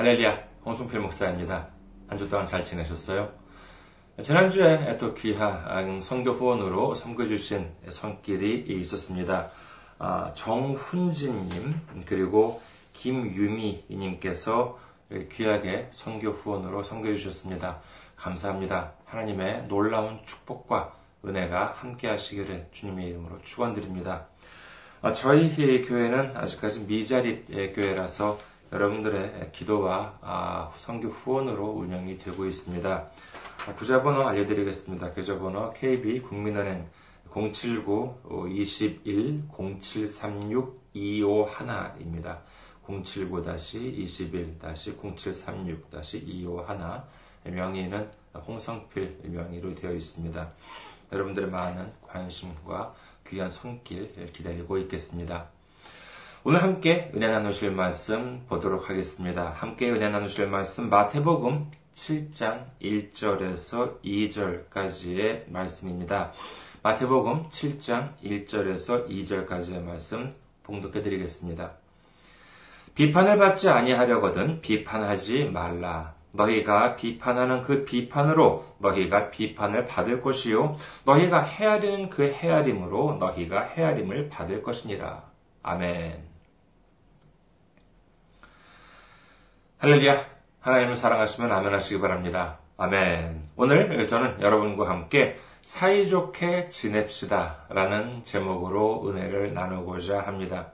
할렐루야, 홍성필 목사입니다. 한 주 동안 잘 지내셨어요? 지난주에 또 귀한 선교 후원으로 섬겨주신 손길이 있었습니다. 정훈진님 그리고 김유미님께서 귀하게 선교 후원으로 섬겨주셨습니다. 감사합니다. 하나님의 놀라운 축복과 은혜가 함께 하시기를 주님의 이름으로 축원드립니다. 저희 교회는 아직까지 미자립 교회라서 여러분들의 기도와 선교 후원으로 운영이 되고 있습니다. 계좌번호 알려드리겠습니다. 계좌번호 KB국민은행 079-21-0736251입니다. 079-21-0736251, 명의는 홍성필 명의로 되어 있습니다. 여러분들의 많은 관심과 귀한 손길 기다리고 있겠습니다. 오늘 함께 은혜 나누실 말씀 보도록 하겠습니다. 함께 은혜 나누실 말씀 마태복음 7장 1절에서 2절까지의 말씀입니다. 마태복음 7장 1절에서 2절까지의 말씀 봉독해 드리겠습니다. 비판을 받지 아니하려거든 비판하지 말라. 너희가 비판하는 그 비판으로 너희가 비판을 받을 것이요 너희가 헤아리는 그 헤아림으로 너희가 헤아림을 받을 것이니라. 아멘. 할렐루야, 하나님을 사랑하시면 아멘 하시기 바랍니다. 아멘. 오늘 저는 여러분과 함께 사이좋게 지냅시다 라는 제목으로 은혜를 나누고자 합니다.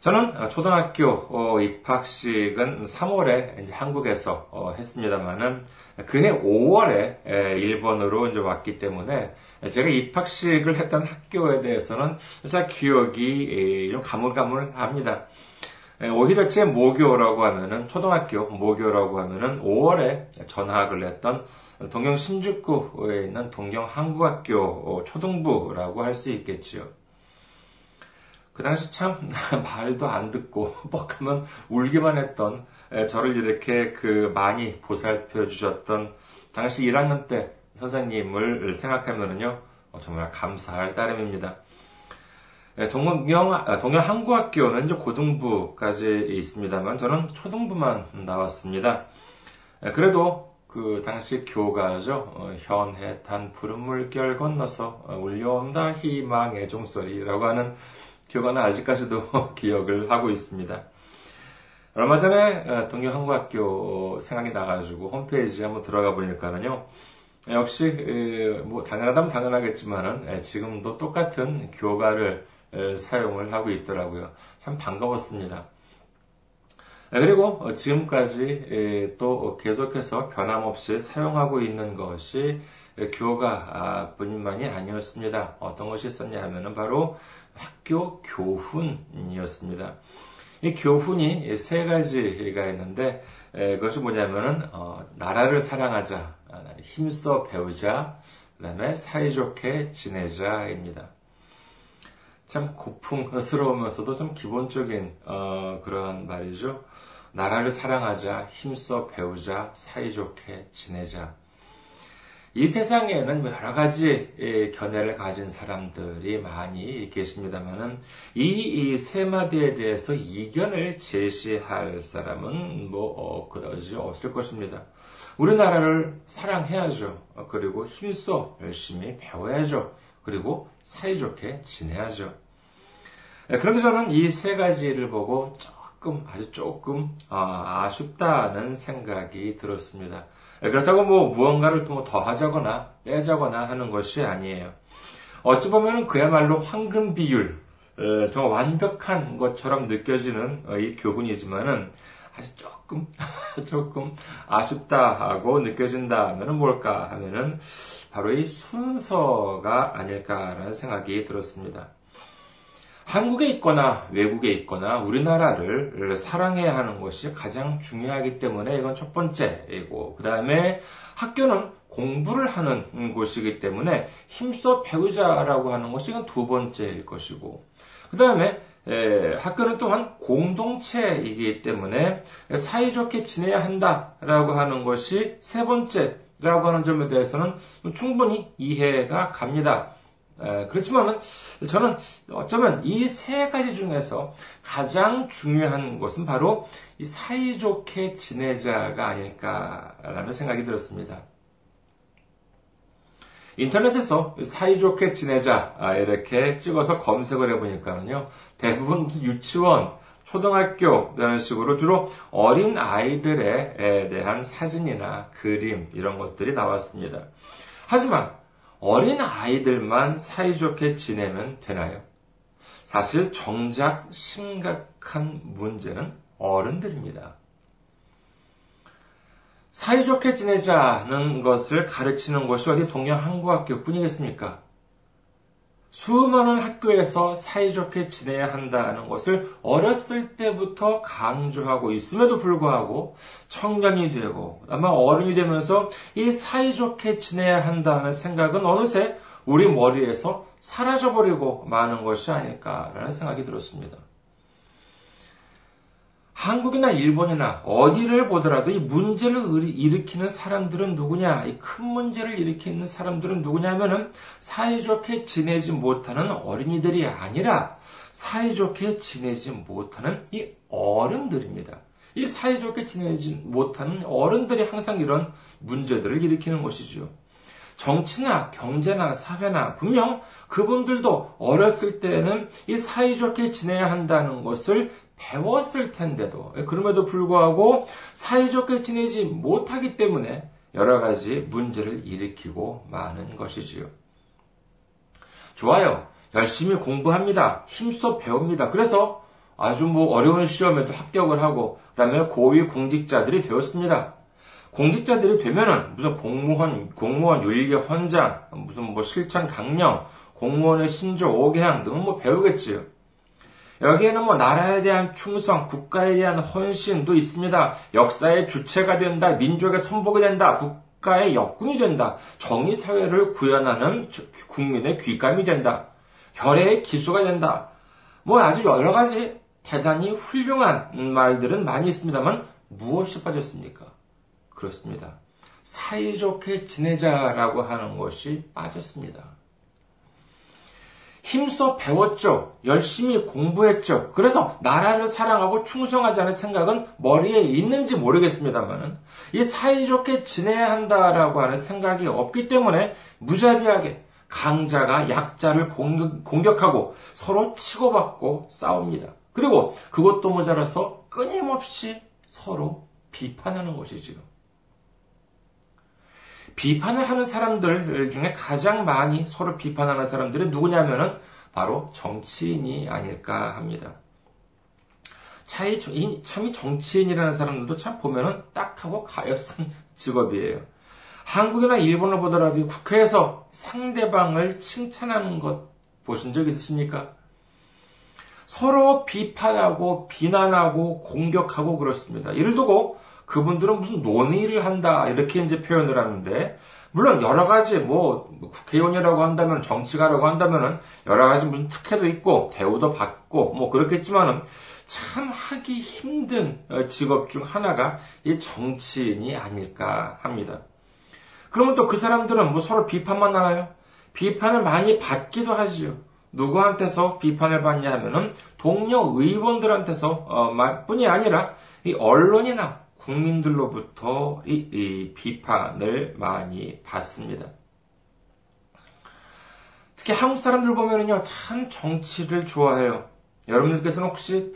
저는 초등학교 입학식은 3월에 이제 한국에서 했습니다만은 그해 5월에 일본으로 이제 왔기 때문에 제가 입학식을 했던 학교에 대해서는 잘 기억이 좀 가물가물합니다. 오히려 제 초등학교 모교라고 하면은 5월에 전학을 했던 동경 신주쿠에 있는 동경 한국학교 초등부라고 할 수 있겠지요. 그 당시 참 말도 안 듣고 뻑하면 울기만 했던 저를 이렇게 많이 보살펴 주셨던 당시 1학년 때 선생님을 생각하면은요 정말 감사할 따름입니다. 동경 한국학교는 이제 고등부까지 있습니다만 저는 초등부만 나왔습니다. 그래도 그 당시 교가죠. 현해 단 푸른 물결 건너서 울려온다 희망의 종소리라고 하는 교과는 아직까지도 기억을 하고 있습니다. 얼마 전에 동경 한국학교 생각이 나가지고 홈페이지에 한번 들어가 보니까는요, 역시 뭐 당연하다면 당연하겠지만은 지금도 똑같은 교과를 사용을 하고 있더라고요. 참 반가웠습니다. 그리고 지금까지 또 계속해서 변함없이 사용하고 있는 것이 교과뿐만이 아니었습니다. 어떤 것이 있었냐 하면은 바로 학교 교훈이었습니다. 이 교훈이 세 가지가 있는데 그것이 뭐냐면은 나라를 사랑하자, 힘써 배우자, 그다음에 사이좋게 지내자입니다. 참 고풍스러우면서도 좀 기본적인 그러한 말이죠. 나라를 사랑하자, 힘써 배우자, 사이좋게 지내자. 이 세상에는 여러 가지 견해를 가진 사람들이 많이 계십니다만은 이 세 마디에 대해서 이견을 제시할 사람은 그다지 없을 것입니다. 우리나라를 사랑해야죠. 그리고 힘써 열심히 배워야죠. 그리고 사이좋게 지내야죠. 그런데 저는 이 세 가지를 보고 아주 조금 아쉽다는 생각이 들었습니다. 그렇다고 무언가를 또 더 하자거나 빼자거나 하는 것이 아니에요. 어찌 보면 그야말로 황금 비율, 정말 완벽한 것처럼 느껴지는 이 교훈이지만은 아주 조금 아쉽다고 느껴진다면은 뭘까 하면은 바로 이 순서가 아닐까라는 생각이 들었습니다. 한국에 있거나 외국에 있거나 우리나라를 사랑해야 하는 것이 가장 중요하기 때문에 이건 첫 번째이고, 그 다음에 학교는 공부를 하는 곳이기 때문에 힘써 배우자라고 하는 것이 이건 두 번째일 것이고, 그 다음에 학교는 또한 공동체이기 때문에 사이좋게 지내야 한다라고 하는 것이 세 번째라고 하는 점에 대해서는 충분히 이해가 갑니다. 그렇지만 저는 어쩌면 이 세 가지 중에서 가장 중요한 것은 바로 이 사이좋게 지내자가 아닐까라는 생각이 들었습니다. 인터넷에서 사이좋게 지내자 이렇게 찍어서 검색을 해보니까는요, 대부분 유치원, 초등학교 이런 식으로 주로 어린 아이들에 대한 사진이나 그림 이런 것들이 나왔습니다. 하지만 어린 아이들만 사이좋게 지내면 되나요? 사실 정작 심각한 문제는 어른들입니다. 사이좋게 지내자는 것을 가르치는 곳이 어디 동경 한국학교 뿐이겠습니까? 수많은 학교에서 사이좋게 지내야 한다는 것을 어렸을 때부터 강조하고 있음에도 불구하고 청년이 되고 아마 어른이 되면서 이 사이좋게 지내야 한다는 생각은 어느새 우리 머리에서 사라져버리고 마는 것이 아닐까라는 생각이 들었습니다. 한국이나 일본이나 어디를 보더라도 이 문제를 일으키는 사람들은 누구냐, 이 큰 문제를 일으키는 사람들은 누구냐면은 사이좋게 지내지 못하는 어린이들이 아니라 사이좋게 지내지 못하는 이 어른들입니다. 이 사이좋게 지내지 못하는 어른들이 항상 이런 문제들을 일으키는 것이죠. 정치나 경제나 사회나 분명 그분들도 어렸을 때는 이 사이좋게 지내야 한다는 것을 배웠을 텐데도, 그럼에도 불구하고 사이좋게 지내지 못하기 때문에 여러 가지 문제를 일으키고 마는 것이지요. 좋아요. 열심히 공부합니다. 힘써 배웁니다. 그래서 아주 어려운 시험에도 합격을 하고, 그 다음에 고위 공직자들이 되었습니다. 공직자들이 되면은 무슨 공무원 윤리 헌장, 무슨 실천 강령, 공무원의 신조 5개항 등은 배우겠지요. 여기에는 나라에 대한 충성, 국가에 대한 헌신도 있습니다. 역사의 주체가 된다, 민족의 선복이 된다, 국가의 역군이 된다, 정의사회를 구현하는 국민의 귀감이 된다, 결의의 기수가 된다. 아주 여러 가지 대단히 훌륭한 말들은 많이 있습니다만 무엇이 빠졌습니까? 그렇습니다. 사이좋게 지내자라고 하는 것이 빠졌습니다. 힘써 배웠죠. 열심히 공부했죠. 그래서 나라를 사랑하고 충성하자는 생각은 머리에 있는지 모르겠습니다만 이 사이좋게 지내야 한다라고 하는 생각이 없기 때문에 무자비하게 강자가 약자를 공격하고 서로 치고받고 싸웁니다. 그리고 그것도 모자라서 끊임없이 서로 비판하는 것이지요. 비판을 하는 사람들 중에 가장 많이 서로 비판하는 사람들이 누구냐면은 바로 정치인이 아닐까 합니다. 이 정치인이라는 사람들도 보면은 딱하고 가엾은 직업이에요. 한국이나 일본을 보더라도 국회에서 상대방을 칭찬하는 것 보신 적 있으십니까? 서로 비판하고 비난하고 공격하고 그렇습니다. 이를 두고 그분들은 무슨 논의를 한다 이렇게 표현을 하는데, 물론 여러 가지 국회의원이라고 한다면, 정치가라고 한다면은 여러 가지 무슨 특혜도 있고 대우도 받고 그렇겠지만은 참 하기 힘든 직업 중 하나가 이 정치인이 아닐까 합니다. 그러면 또 그 사람들은 서로 비판만 하나요? 비판을 많이 받기도 하지요. 누구한테서 비판을 받냐 하면은 동료 의원들한테서 뿐이 아니라 이 언론이나 국민들로부터 이 비판을 많이 받습니다. 특히 한국 사람들 보면은요, 참 정치를 좋아해요. 여러분들께서는 혹시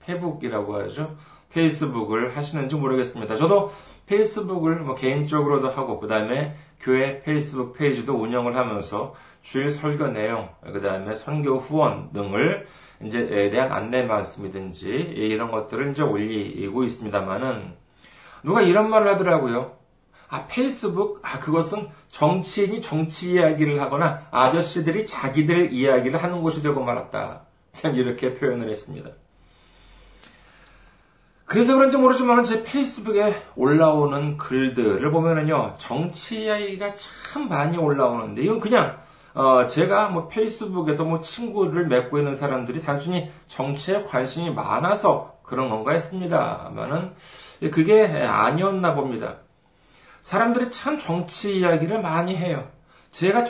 페북이라고 하죠? 페이스북을 하시는지 모르겠습니다. 저도 페이스북을 개인적으로도 하고, 그 다음에 교회 페이스북 페이지도 운영을 하면서 주일 설교 내용, 그 다음에 선교 후원 등을 대한 안내 말씀이든지 이런 것들을 올리고 있습니다만은 누가 이런 말을 하더라고요. 페이스북, 그것은 정치인이 정치 이야기를 하거나 아저씨들이 자기들 이야기를 하는 곳이 되고 말았다. 참 이렇게 표현을 했습니다. 그래서 그런지 모르지만 제 페이스북에 올라오는 글들을 보면은요, 정치 이야기가 참 많이 올라오는데, 이건 그냥 제가 페이스북에서 친구를 맺고 있는 사람들이 단순히 정치에 관심이 많아서 그런 건가 했습니다만은 그게 아니었나 봅니다. 사람들이 참 정치 이야기를 많이 해요. 제가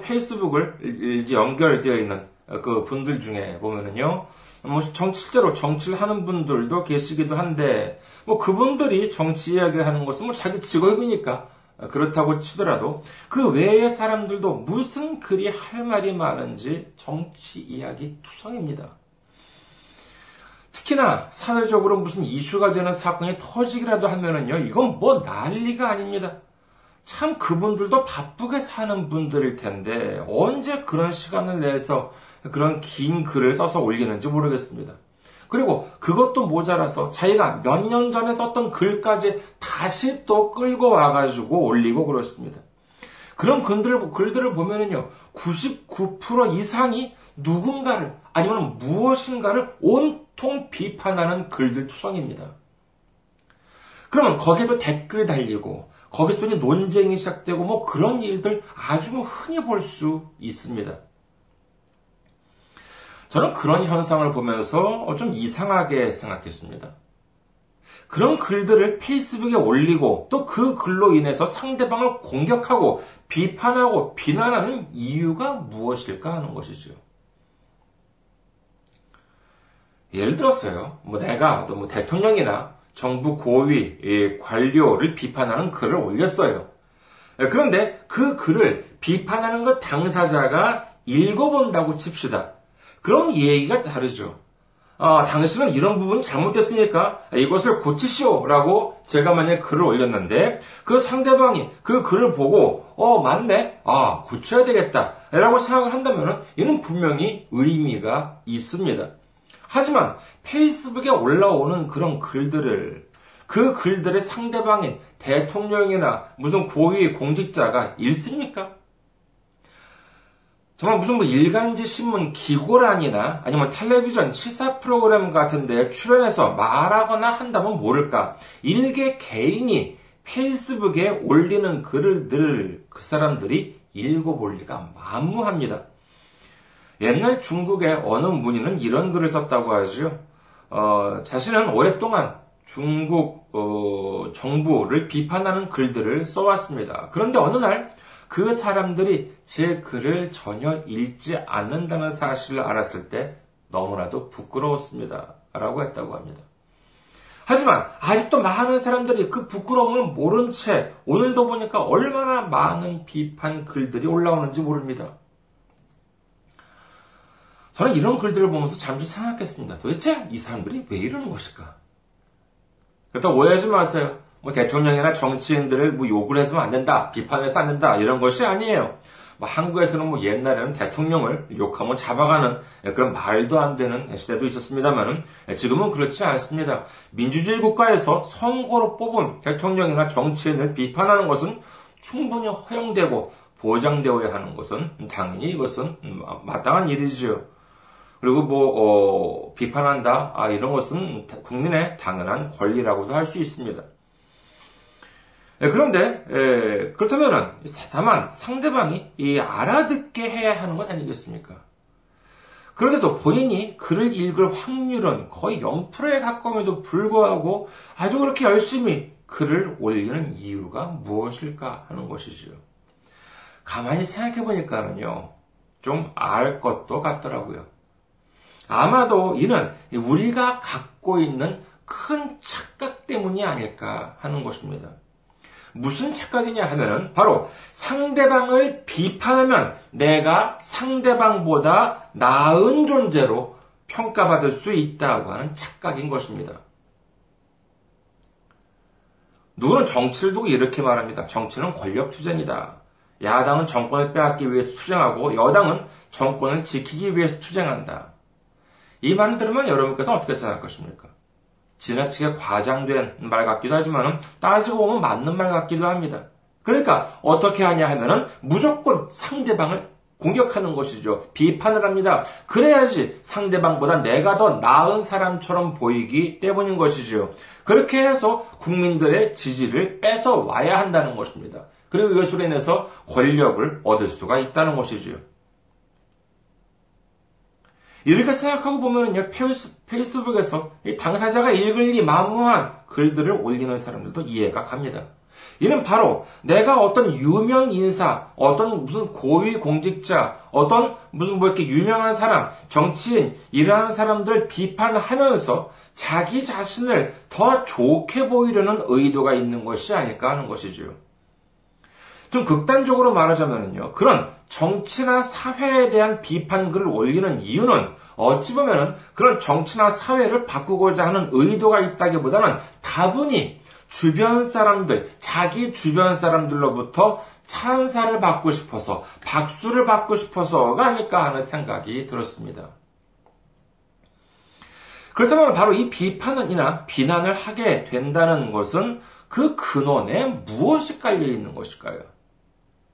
페이스북을 연결되어 있는 그 분들 중에 보면은요, 뭐 실제로 정치를 하는 분들도 계시기도 한데, 뭐 그분들이 정치 이야기를 하는 것은 뭐 자기 직업이니까 그렇다고 치더라도 그 외의 사람들도 무슨 그리 할 말이 많은지 정치 이야기 투성입니다. 특히나 사회적으로 무슨 이슈가 되는 사건이 터지기라도 하면은요, 이건 뭐 난리가 아닙니다. 참 그분들도 바쁘게 사는 분들일 텐데 언제 그런 시간을 내서 그런 긴 글을 써서 올리는지 모르겠습니다. 그리고 그것도 모자라서 자기가 몇 년 전에 썼던 글까지 다시 또 끌고 와가지고 올리고 그렇습니다. 그런 글들을 보면은요, 99% 이상이 누군가를 아니면 무엇인가를 온통 비판하는 글들 투성입니다. 그러면 거기에도 댓글 달리고 거기서 이제 논쟁이 시작되고 뭐 그런 일들 아주 뭐 흔히 볼 수 있습니다. 저는 그런 현상을 보면서 좀 이상하게 생각했습니다. 그런 글들을 페이스북에 올리고 또 그 글로 인해서 상대방을 공격하고 비판하고 비난하는 이유가 무엇일까 하는 것이죠. 예를 들어서요, 뭐 내가 또 뭐 대통령이나 정부 고위 관료를 비판하는 글을 올렸어요. 그런데 그 글을 비판하는 것 당사자가 읽어본다고 칩시다. 그럼 얘기가 다르죠. 아, 당신은 이런 부분이 잘못됐으니까 이것을 고치시오라고 제가 만약에 글을 올렸는데 그 상대방이 그 글을 보고 맞네, 아 고쳐야 되겠다라고 생각을 한다면 이는 분명히 의미가 있습니다. 하지만 페이스북에 올라오는 그런 글들을 그 글들의 상대방인 대통령이나 무슨 고위 공직자가 읽습니까? 정말 무슨 뭐 일간지 신문 기고란이나 아니면 텔레비전 시사 프로그램 같은 데에 출연해서 말하거나 한다면 모를까? 일개 개인이 페이스북에 올리는 글을 늘 그 사람들이 읽어볼 리가 만무합니다. 옛날 중국의 어느 문인은 이런 글을 썼다고 하죠. 자신은 오랫동안 중국 정부를 비판하는 글들을 써왔습니다. 그런데 어느 날 그 사람들이 제 글을 전혀 읽지 않는다는 사실을 알았을 때 너무나도 부끄러웠습니다. 라고 했다고 합니다. 하지만 아직도 많은 사람들이 그 부끄러움을 모른 채 오늘도 보니까 얼마나 많은 비판 글들이 올라오는지 모릅니다. 저는 이런 글들을 보면서 잠시 생각했습니다. 도대체 이 사람들이 왜 이러는 것일까? 그렇다고 오해하지 마세요. 뭐 대통령이나 정치인들을 뭐 욕을 해서는 안 된다, 비판해서 안 된다 이런 것이 아니에요. 뭐 한국에서는 뭐 옛날에는 대통령을 욕하면 잡아가는 그런 말도 안 되는 시대도 있었습니다만 지금은 그렇지 않습니다. 민주주의 국가에서 선거로 뽑은 대통령이나 정치인을 비판하는 것은 충분히 허용되고 보장되어야 하는 것은 당연히 이것은 마땅한 일이지요. 그리고 뭐 비판한다, 이런 것은 국민의 당연한 권리라고도 할 수 있습니다. 그런데 그렇다면은 다만 상대방이 알아듣게 해야 하는 것 아니겠습니까? 그런데도 본인이 글을 읽을 확률은 거의 0%에 가까움에도 불구하고 아주 그렇게 열심히 글을 올리는 이유가 무엇일까 하는 것이지요. 가만히 생각해보니까는요, 좀 알 것도 같더라고요. 아마도 이는 우리가 갖고 있는 큰 착각 때문이 아닐까 하는 것입니다. 무슨 착각이냐 하면은 바로 상대방을 비판하면 내가 상대방보다 나은 존재로 평가받을 수 있다고 하는 착각인 것입니다. 누구는 정치를 두고 이렇게 말합니다. 정치는 권력투쟁이다. 야당은 정권을 빼앗기 위해서 투쟁하고 여당은 정권을 지키기 위해서 투쟁한다. 이 말을 들으면 여러분께서 어떻게 생각할 것입니까? 지나치게 과장된 말 같기도 하지만 따지고 보면 맞는 말 같기도 합니다. 그러니까 어떻게 하냐 하면은 무조건 상대방을 공격하는 것이죠. 비판을 합니다. 그래야지 상대방보다 내가 더 나은 사람처럼 보이기 때문인 것이죠. 그렇게 해서 국민들의 지지를 뺏어와야 한다는 것입니다. 그리고 이것으로 인해서 권력을 얻을 수가 있다는 것이지요. 이렇게 생각하고 보면은요, 페이스북에서 당사자가 읽을 리 만무한 글들을 올리는 사람들도 이해가 갑니다. 이는 바로 내가 어떤 유명 인사, 어떤 무슨 고위 공직자, 어떤 무슨 뭐 이렇게 유명한 사람, 정치인, 이러한 사람들 비판하면서 자기 자신을 더 좋게 보이려는 의도가 있는 것이 아닐까 하는 것이지요. 좀 극단적으로 말하자면요, 그런 정치나 사회에 대한 비판글을 올리는 이유는 어찌 보면은 그런 정치나 사회를 바꾸고자 하는 의도가 있다기보다는 다분히 주변 사람들, 자기 주변 사람들로부터 찬사를 받고 싶어서, 박수를 받고 싶어서가 아닐까 하는 생각이 들었습니다. 그렇다면 바로 이 비판이나 비난을 하게 된다는 것은 그 근원에 무엇이 깔려 있는 것일까요?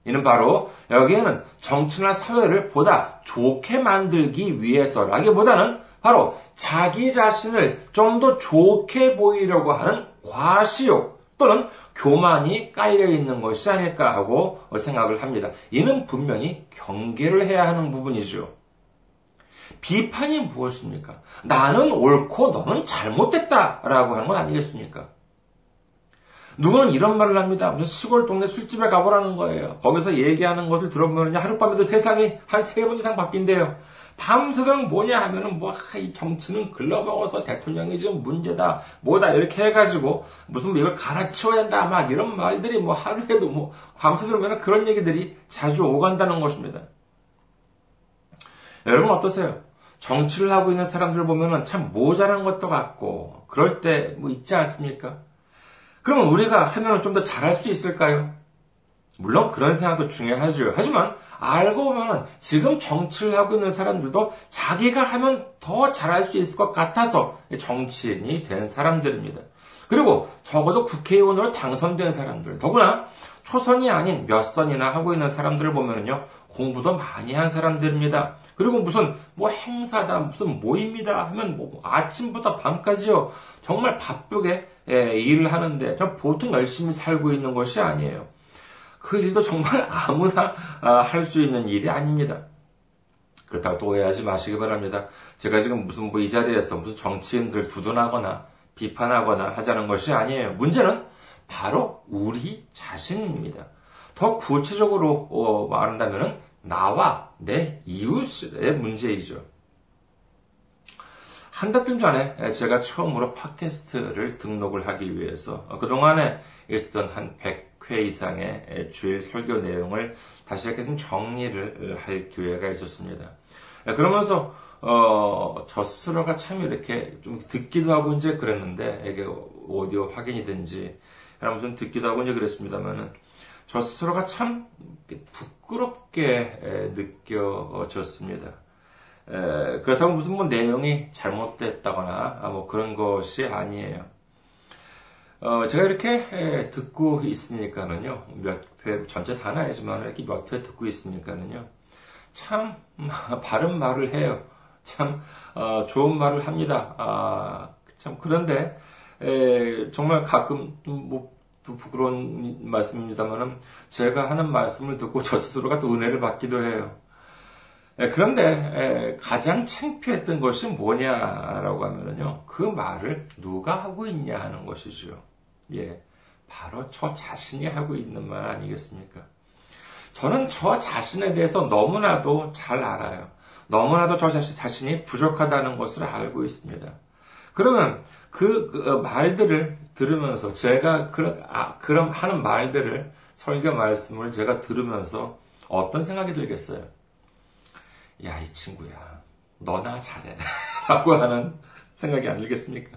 이는 바로 여기에는 정치나 사회를 보다 좋게 만들기 위해서라기보다는 바로 자기 자신을 좀 더 좋게 보이려고 하는 과시욕 또는 교만이 깔려 있는 것이 아닐까 하고 생각을 합니다. 이는 분명히 경계를 해야 하는 부분이죠. 비판이 무엇입니까? 나는 옳고 너는 잘못됐다라고 하는 건 아니겠습니까? 누구는 이런 말을 합니다. 무슨 시골 동네 술집에 가보라는 거예요. 거기서 얘기하는 것을 들어보면 하룻밤에도 세상이 한 3번 이상 바뀐대요. 밤새도록 뭐냐 하면은 이 정치는 글러먹어서 대통령이 지금 문제다, 뭐다, 이렇게 해가지고 무슨 이걸 갈아치워야 한다, 막 이런 말들이 하루에도 밤새도록 맨날 그런 얘기들이 자주 오간다는 것입니다. 여러분 어떠세요? 정치를 하고 있는 사람들 보면은 참 모자란 것도 같고, 그럴 때 있지 않습니까? 그러면 우리가 하면은 좀 더 잘할 수 있을까요? 물론 그런 생각도 중요하죠. 하지만 알고 보면 지금 정치를 하고 있는 사람들도 자기가 하면 더 잘할 수 있을 것 같아서 정치인이 된 사람들입니다. 그리고 적어도 국회의원으로 당선된 사람들, 더구나 초선이 아닌 몇 선이나 하고 있는 사람들을 보면요, 공부도 많이 한 사람들입니다. 그리고 무슨 행사다, 무슨 모임이다 하면 아침부터 밤까지요, 정말 바쁘게 일을 하는데 보통 열심히 살고 있는 것이 아니에요. 그 일도 정말 아무나 할 수 있는 일이 아닙니다. 그렇다고 또 오해하지 마시기 바랍니다. 제가 지금 무슨 이 자리에서 무슨 정치인들 부둔하거나 비판하거나 하자는 것이 아니에요. 문제는 바로 우리 자신입니다. 더 구체적으로 말한다면 나와 내 이웃의 문제이죠. 한 달쯤 전에 제가 처음으로 팟캐스트를 등록을 하기 위해서 그동안에 있었던 한 100회 이상의 주일 설교 내용을 다시 이렇게 좀 정리를 할 기회가 있었습니다. 그러면서 저 스스로가 참 이렇게 좀 듣기도 하고 이제 그랬는데, 이게 오디오 확인이든지 무슨 듣기도 하고 이제 그랬습니다만은 저 스스로가 참 부끄럽게 느껴졌습니다. 그렇다고 무슨 내용이 잘못됐다거나 그런 것이 아니에요. 제가 이렇게 듣고 있으니까는요, 몇 회, 전체 다는 아니지만 이렇게 몇 회 듣고 있으니까는요, 참 바른 말을 해요. 참 좋은 말을 합니다. 참 그런데 정말 가끔 부끄러운 말씀입니다만은 제가 하는 말씀을 듣고 저 스스로가 또 은혜를 받기도 해요. 그런데 가장 창피했던 것이 뭐냐라고 하면은요, 그 말을 누가 하고 있냐 하는 것이죠. 바로 저 자신이 하고 있는 말 아니겠습니까? 저는 저 자신에 대해서 너무나도 잘 알아요. 너무나도 저 자신이 부족하다는 것을 알고 있습니다. 그러면 그 말들을 들으면서 제가 그럼 하는 말들을, 설교 말씀을 제가 들으면서 어떤 생각이 들겠어요? 야, 이 친구야, 너나 잘해 라고 하는 생각이 안 들겠습니까?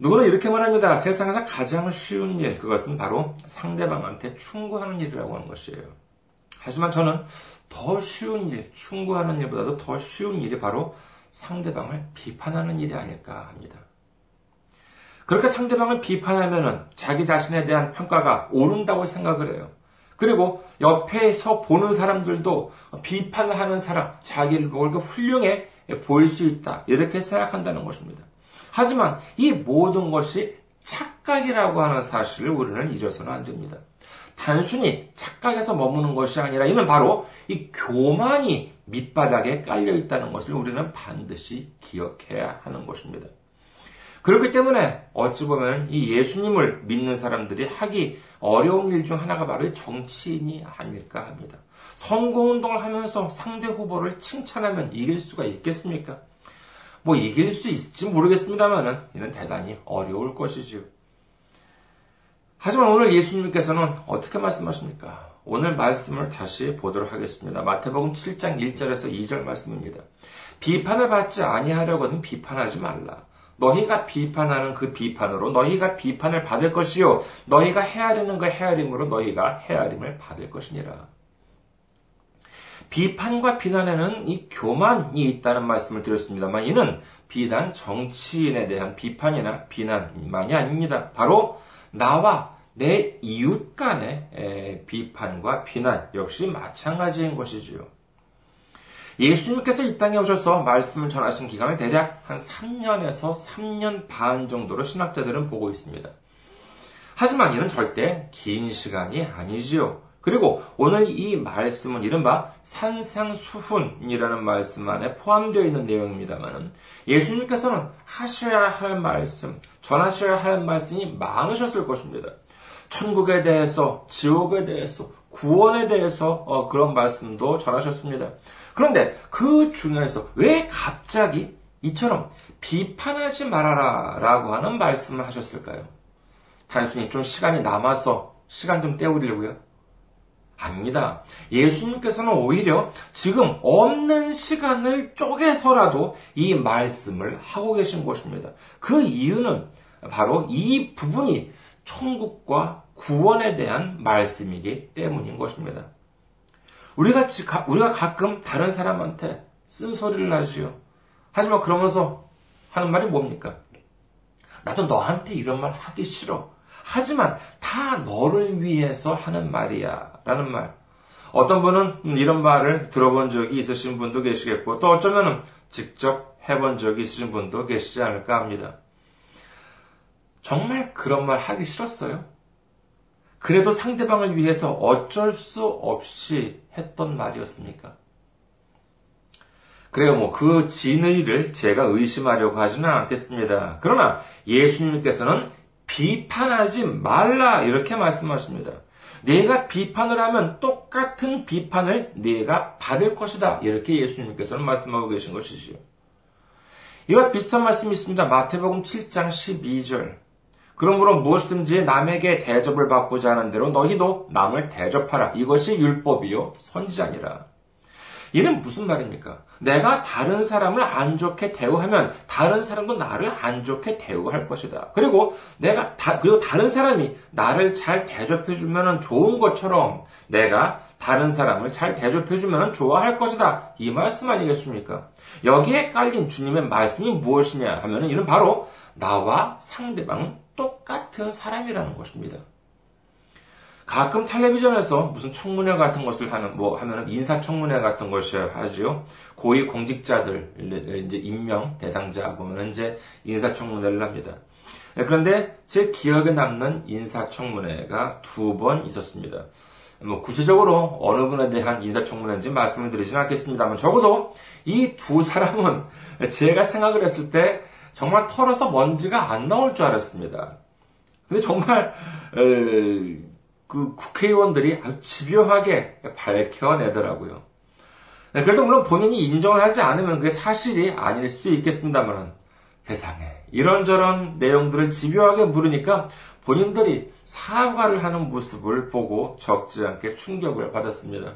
누구는 이렇게 말합니다. 세상에서 가장 쉬운 일, 그것은 바로 상대방한테 충고하는 일이라고 하는 것이에요. 하지만 저는 더 쉬운 일, 충고하는 일보다도 더 쉬운 일이 바로 상대방을 비판하는 일이 아닐까 합니다. 그렇게 상대방을 비판하면은 자기 자신에 대한 평가가 오른다고 생각을 해요. 그리고 옆에서 보는 사람들도 비판하는 사람, 자기를 보고 훌륭해 보일 수 있다, 이렇게 생각한다는 것입니다. 하지만 이 모든 것이 착각이라고 하는 사실을 우리는 잊어서는 안 됩니다. 단순히 착각에서 머무는 것이 아니라 이는 바로 이 교만이 밑바닥에 깔려 있다는 것을 우리는 반드시 기억해야 하는 것입니다. 그렇기 때문에 어찌 보면 이 예수님을 믿는 사람들이 하기 어려운 일 중 하나가 바로 정치인이 아닐까 합니다. 선거운동을 하면서 상대 후보를 칭찬하면 이길 수가 있겠습니까? 뭐 이길 수 있을지 모르겠습니다만 이는 대단히 어려울 것이지요. 하지만 오늘 예수님께서는 어떻게 말씀하십니까? 오늘 말씀을 다시 보도록 하겠습니다. 마태복음 7장 1절에서 2절 말씀입니다. 비판을 받지 아니하려거든 비판하지 말라. 너희가 비판하는 그 비판으로 너희가 비판을 받을 것이요 너희가 헤아리는 그 헤아림으로 너희가 헤아림을 받을 것이니라. 비판과 비난에는 이 교만이 있다는 말씀을 드렸습니다만 이는 비단 정치인에 대한 비판이나 비난만이 아닙니다. 바로 나와 내 이웃 간의 비판과 비난 역시 마찬가지인 것이지요. 예수님께서 이 땅에 오셔서 말씀을 전하신 기간을 대략 한 3년에서 3년 반 정도로 신학자들은 보고 있습니다. 하지만 이는 절대 긴 시간이 아니지요. 그리고 오늘 이 말씀은 이른바 산상수훈이라는 말씀 안에 포함되어 있는 내용입니다만 예수님께서는 하셔야 할 말씀, 전하셔야 할 말씀이 많으셨을 것입니다. 천국에 대해서, 지옥에 대해서, 구원에 대해서 그런 말씀도 전하셨습니다. 그런데 그 중에서 왜 갑자기 이처럼 비판하지 말아라 라고 하는 말씀을 하셨을까요? 단순히 좀 시간이 남아서 시간 좀 때우려고요? 아닙니다. 예수님께서는 오히려 지금 없는 시간을 쪼개서라도 이 말씀을 하고 계신 것입니다. 그 이유는 바로 이 부분이 천국과 구원에 대한 말씀이기 때문인 것입니다. 우리가 가끔 다른 사람한테 쓴소리를 하지요. 하지만 그러면서 하는 말이 뭡니까? 나도 너한테 이런 말 하기 싫어. 하지만 다 너를 위해서 하는 말이야 라는 말. 어떤 분은 이런 말을 들어본 적이 있으신 분도 계시겠고 또 어쩌면 직접 해본 적이 있으신 분도 계시지 않을까 합니다. 정말 그런 말 하기 싫었어요? 그래도 상대방을 위해서 어쩔 수 없이 했던 말이었습니까? 그래요, 그 진의를 제가 의심하려고 하지는 않겠습니다. 그러나 예수님께서는 비판하지 말라 이렇게 말씀하십니다. 내가 비판을 하면 똑같은 비판을 내가 받을 것이다. 이렇게 예수님께서는 말씀하고 계신 것이지요. 이와 비슷한 말씀이 있습니다. 마태복음 7장 12절. 그러므로 무엇이든지 남에게 대접을 받고자 하는 대로 너희도 남을 대접하라. 이것이 율법이요 선지자니라. 이는 무슨 말입니까? 내가 다른 사람을 안 좋게 대우하면 다른 사람도 나를 안 좋게 대우할 것이다. 그리고 그리고 다른 사람이 나를 잘 대접해주면 좋은 것처럼 내가 다른 사람을 잘 대접해주면 좋아할 것이다. 이 말씀 아니겠습니까? 여기에 깔린 주님의 말씀이 무엇이냐 하면 이는 바로 나와 상대방은 똑같은 사람이라는 것입니다. 가끔 텔레비전에서 무슨 청문회 같은 것을 하면 인사청문회 같은 것을 하지요. 고위 공직자들, 임명 대상자 보면 인사청문회를 합니다. 그런데 제 기억에 남는 인사청문회가 2번 있었습니다. 구체적으로 어느 분에 대한 인사청문회인지 말씀을 드리진 않겠습니다만 적어도 이 두 사람은 제가 생각을 했을 때 정말 털어서 먼지가 안 나올 줄 알았습니다. 근데 정말, 그 국회의원들이 아주 집요하게 밝혀내더라고요. 그래도 물론 본인이 인정을 하지 않으면 그게 사실이 아닐 수도 있겠습니다만 세상에 이런저런 내용들을 집요하게 물으니까 본인들이 사과를 하는 모습을 보고 적지 않게 충격을 받았습니다.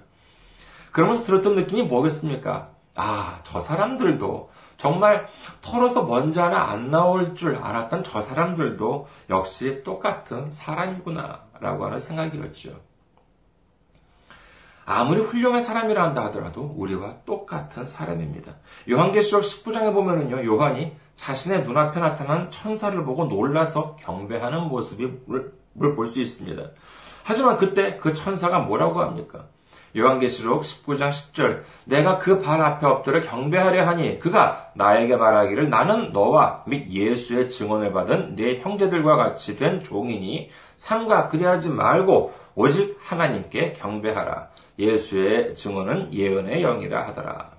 그러면서 들었던 느낌이 뭐겠습니까? 아, 저 사람들도 정말 털어서 먼지 하나 안 나올 줄 알았던 저 사람들도 역시 똑같은 사람이구나 라고 하는 생각이었죠. 아무리 훌륭한 사람이라 한다 하더라도 우리와 똑같은 사람입니다. 요한계시록 19장에 보면은요, 요한이 자신의 눈앞에 나타난 천사를 보고 놀라서 경배하는 모습을 볼 수 있습니다. 하지만 그때 그 천사가 뭐라고 합니까? 요한계시록 19장 10절. 내가 그 발 앞에 엎드려 경배하려 하니 그가 나에게 말하기를 나는 너와 및 예수의 증언을 받은 네 형제들과 같이 된 종이니 삼가 그리하지 말고 오직 하나님께 경배하라. 예수의 증언은 예언의 영이라 하더라.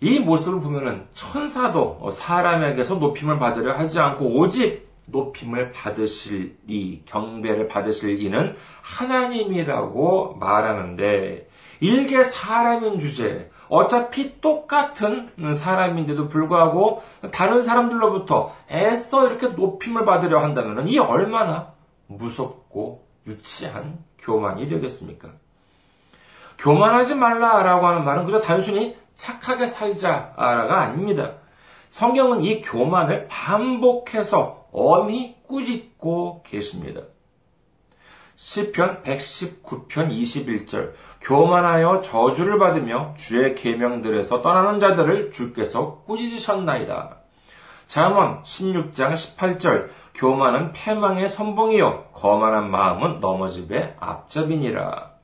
이 모습을 보면은 천사도 사람에게서 높임을 받으려 하지 않고 오직 높임을 받으실 이, 경배를 받으실 이는 하나님이라고 말하는데, 일개 사람인 주제에 어차피 똑같은 사람인데도 불구하고 다른 사람들로부터 애써 이렇게 높임을 받으려 한다면 이 얼마나 무섭고 유치한 교만이 되겠습니까? 교만하지 말라라고 하는 말은 그저 단순히 착하게 살자가 아닙니다. 성경은 이 교만을 반복해서 엄히 꾸짖고 계십니다. 시편 119편 21절, 교만하여 저주를 받으며 주의 계명들에서 떠나는 자들을 주께서 꾸짖으셨나이다. 잠언 16장 18절, 교만은 패망의 선봉이요 거만한 마음은 넘어짐의 앞잡이니라.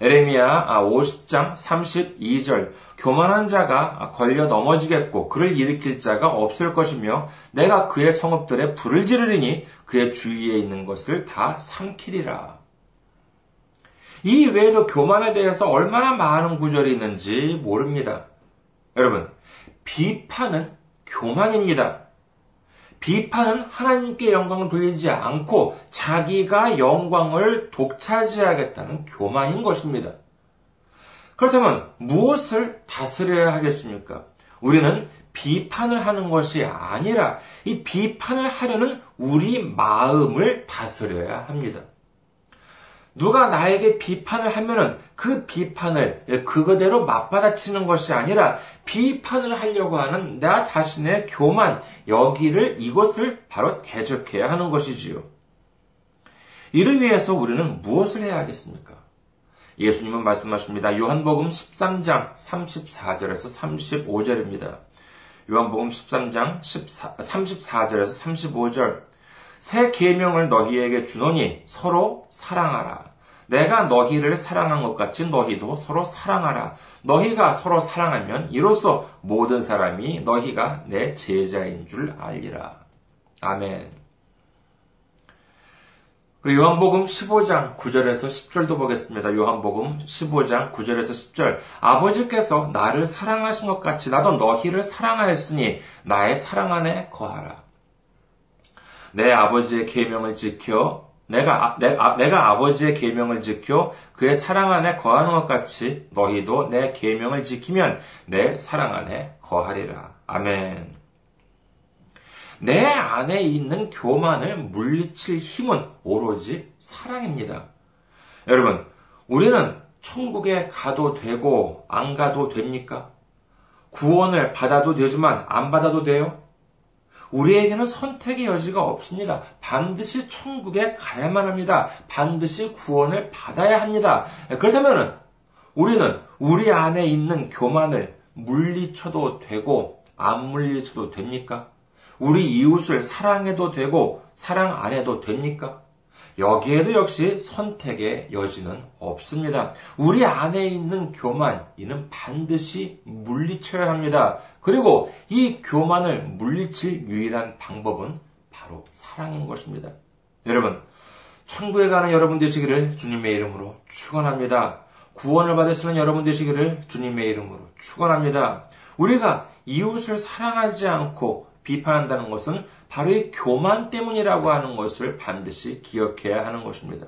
에레미야 50장 32절, 교만한 자가 걸려 넘어지겠고 그를 일으킬 자가 없을 것이며 내가 그의 성읍들에 불을 지르리니 그의 주위에 있는 것을 다 삼키리라. 이 외에도 교만에 대해서 얼마나 많은 구절이 있는지 모릅니다. 여러분, 비판은 교만입니다. 비판은 하나님께 영광을 돌리지 않고 자기가 영광을 독차지하겠다는 교만인 것입니다. 그렇다면 무엇을 다스려야 하겠습니까? 우리는 비판을 하는 것이 아니라 이 비판을 하려는 우리 마음을 다스려야 합니다. 누가 나에게 비판을 하면은 그 비판을 그거대로 맞받아치는 것이 아니라 비판을 하려고 하는 나 자신의 교만, 여기를, 이것을 바로 대적해야 하는 것이지요. 이를 위해서 우리는 무엇을 해야 하겠습니까? 예수님은 말씀하십니다. 요한복음 13장 34절에서 35절입니다. 요한복음 13장 34절에서 35절. 새 계명을 너희에게 주노니 서로 사랑하라. 내가 너희를 사랑한 것 같이 너희도 서로 사랑하라. 너희가 서로 사랑하면 이로써 모든 사람이 너희가 내 제자인 줄 알리라. 아멘. 요한복음 15장 9절에서 10절도 보겠습니다. 요한복음 15장 9절에서 10절. 아버지께서 나를 사랑하신 것 같이 나도 너희를 사랑하였으니 나의 사랑 안에 거하라. 내 아버지의 계명을 지켜 내가 아버지의 계명을 지켜 그의 사랑 안에 거하는 것 같이 너희도 내 계명을 지키면 내 사랑 안에 거하리라. 아멘. 내 안에 있는 교만을 물리칠 힘은 오로지 사랑입니다. 여러분, 우리는 천국에 가도 되고 안 가도 됩니까? 구원을 받아도 되지만 안 받아도 돼요? 우리에게는 선택의 여지가 없습니다. 반드시 천국에 가야만 합니다. 반드시 구원을 받아야 합니다. 그렇다면 우리는 우리 안에 있는 교만을 물리쳐도 되고 안 물리쳐도 됩니까? 우리 이웃을 사랑해도 되고 사랑 안 해도 됩니까? 여기에도 역시 선택의 여지는 없습니다. 우리 안에 있는 교만, 이는 반드시 물리쳐야 합니다. 그리고 이 교만을 물리칠 유일한 방법은 바로 사랑인 것입니다. 여러분, 천국에 가는 여러분 되시기를 주님의 이름으로 축원합니다. 구원을 받으시는 여러분 되시기를 주님의 이름으로 축원합니다. 우리가 이웃을 사랑하지 않고 비판한다는 것은 바로 이 교만 때문이라고 하는 것을 반드시 기억해야 하는 것입니다.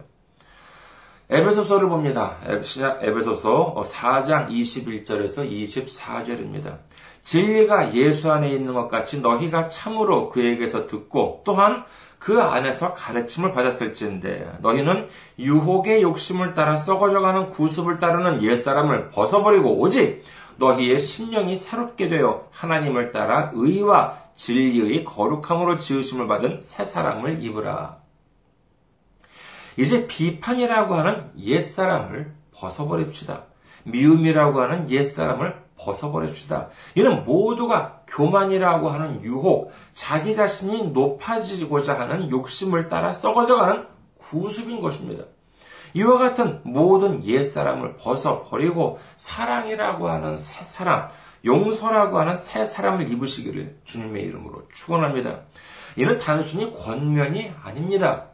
에베소서를 봅니다. 에베소서 4장 21절에서 24절입니다. 진리가 예수 안에 있는 것 같이 너희가 참으로 그에게서 듣고 또한 그 안에서 가르침을 받았을지인데 너희는 유혹의 욕심을 따라 썩어져가는 구습을 따르는 옛사람을 벗어버리고 오직 너희의 심령이 새롭게 되어 하나님을 따라 의와 진리의 거룩함으로 지으심을 받은 새 사람을 입으라. 이제 비판이라고 하는 옛사람을 벗어버립시다. 미움이라고 하는 옛사람을 벗어버립시다. 이는 모두가 교만이라고 하는 유혹, 자기 자신이 높아지고자 하는 욕심을 따라 썩어져가는 구습인 것입니다. 이와 같은 모든 옛사람을 벗어버리고 사랑이라고 하는 새 사람, 용서라고 하는 새 사람을 입으시기를 주님의 이름으로 축원합니다. 이는 단순히 권면이 아닙니다.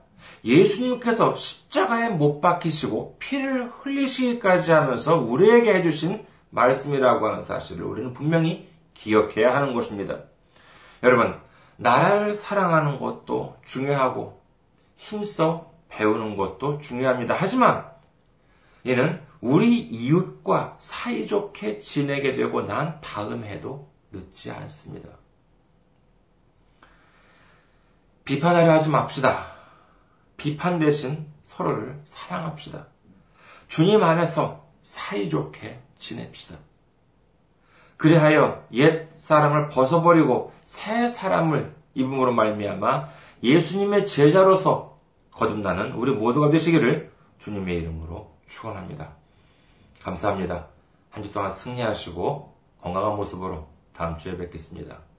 예수님께서 십자가에 못 박히시고 피를 흘리시기까지 하면서 우리에게 해주신 말씀이라고 하는 사실을 우리는 분명히 기억해야 하는 것입니다. 여러분, 나라를 사랑하는 것도 중요하고 힘써 배우는 것도 중요합니다. 하지만 이는 우리 이웃과 사이좋게 지내게 되고 난 다음에도 늦지 않습니다. 비판하려 하지 맙시다. 비판 대신 서로를 사랑합시다. 주님 안에서 사이좋게 지냅시다. 그리하여 옛 사람을 벗어버리고 새 사람을 입음으로 말미암아 예수님의 제자로서 거듭나는 우리 모두가 되시기를 주님의 이름으로 축원합니다. 감사합니다. 한 주 동안 승리하시고 건강한 모습으로 다음 주에 뵙겠습니다.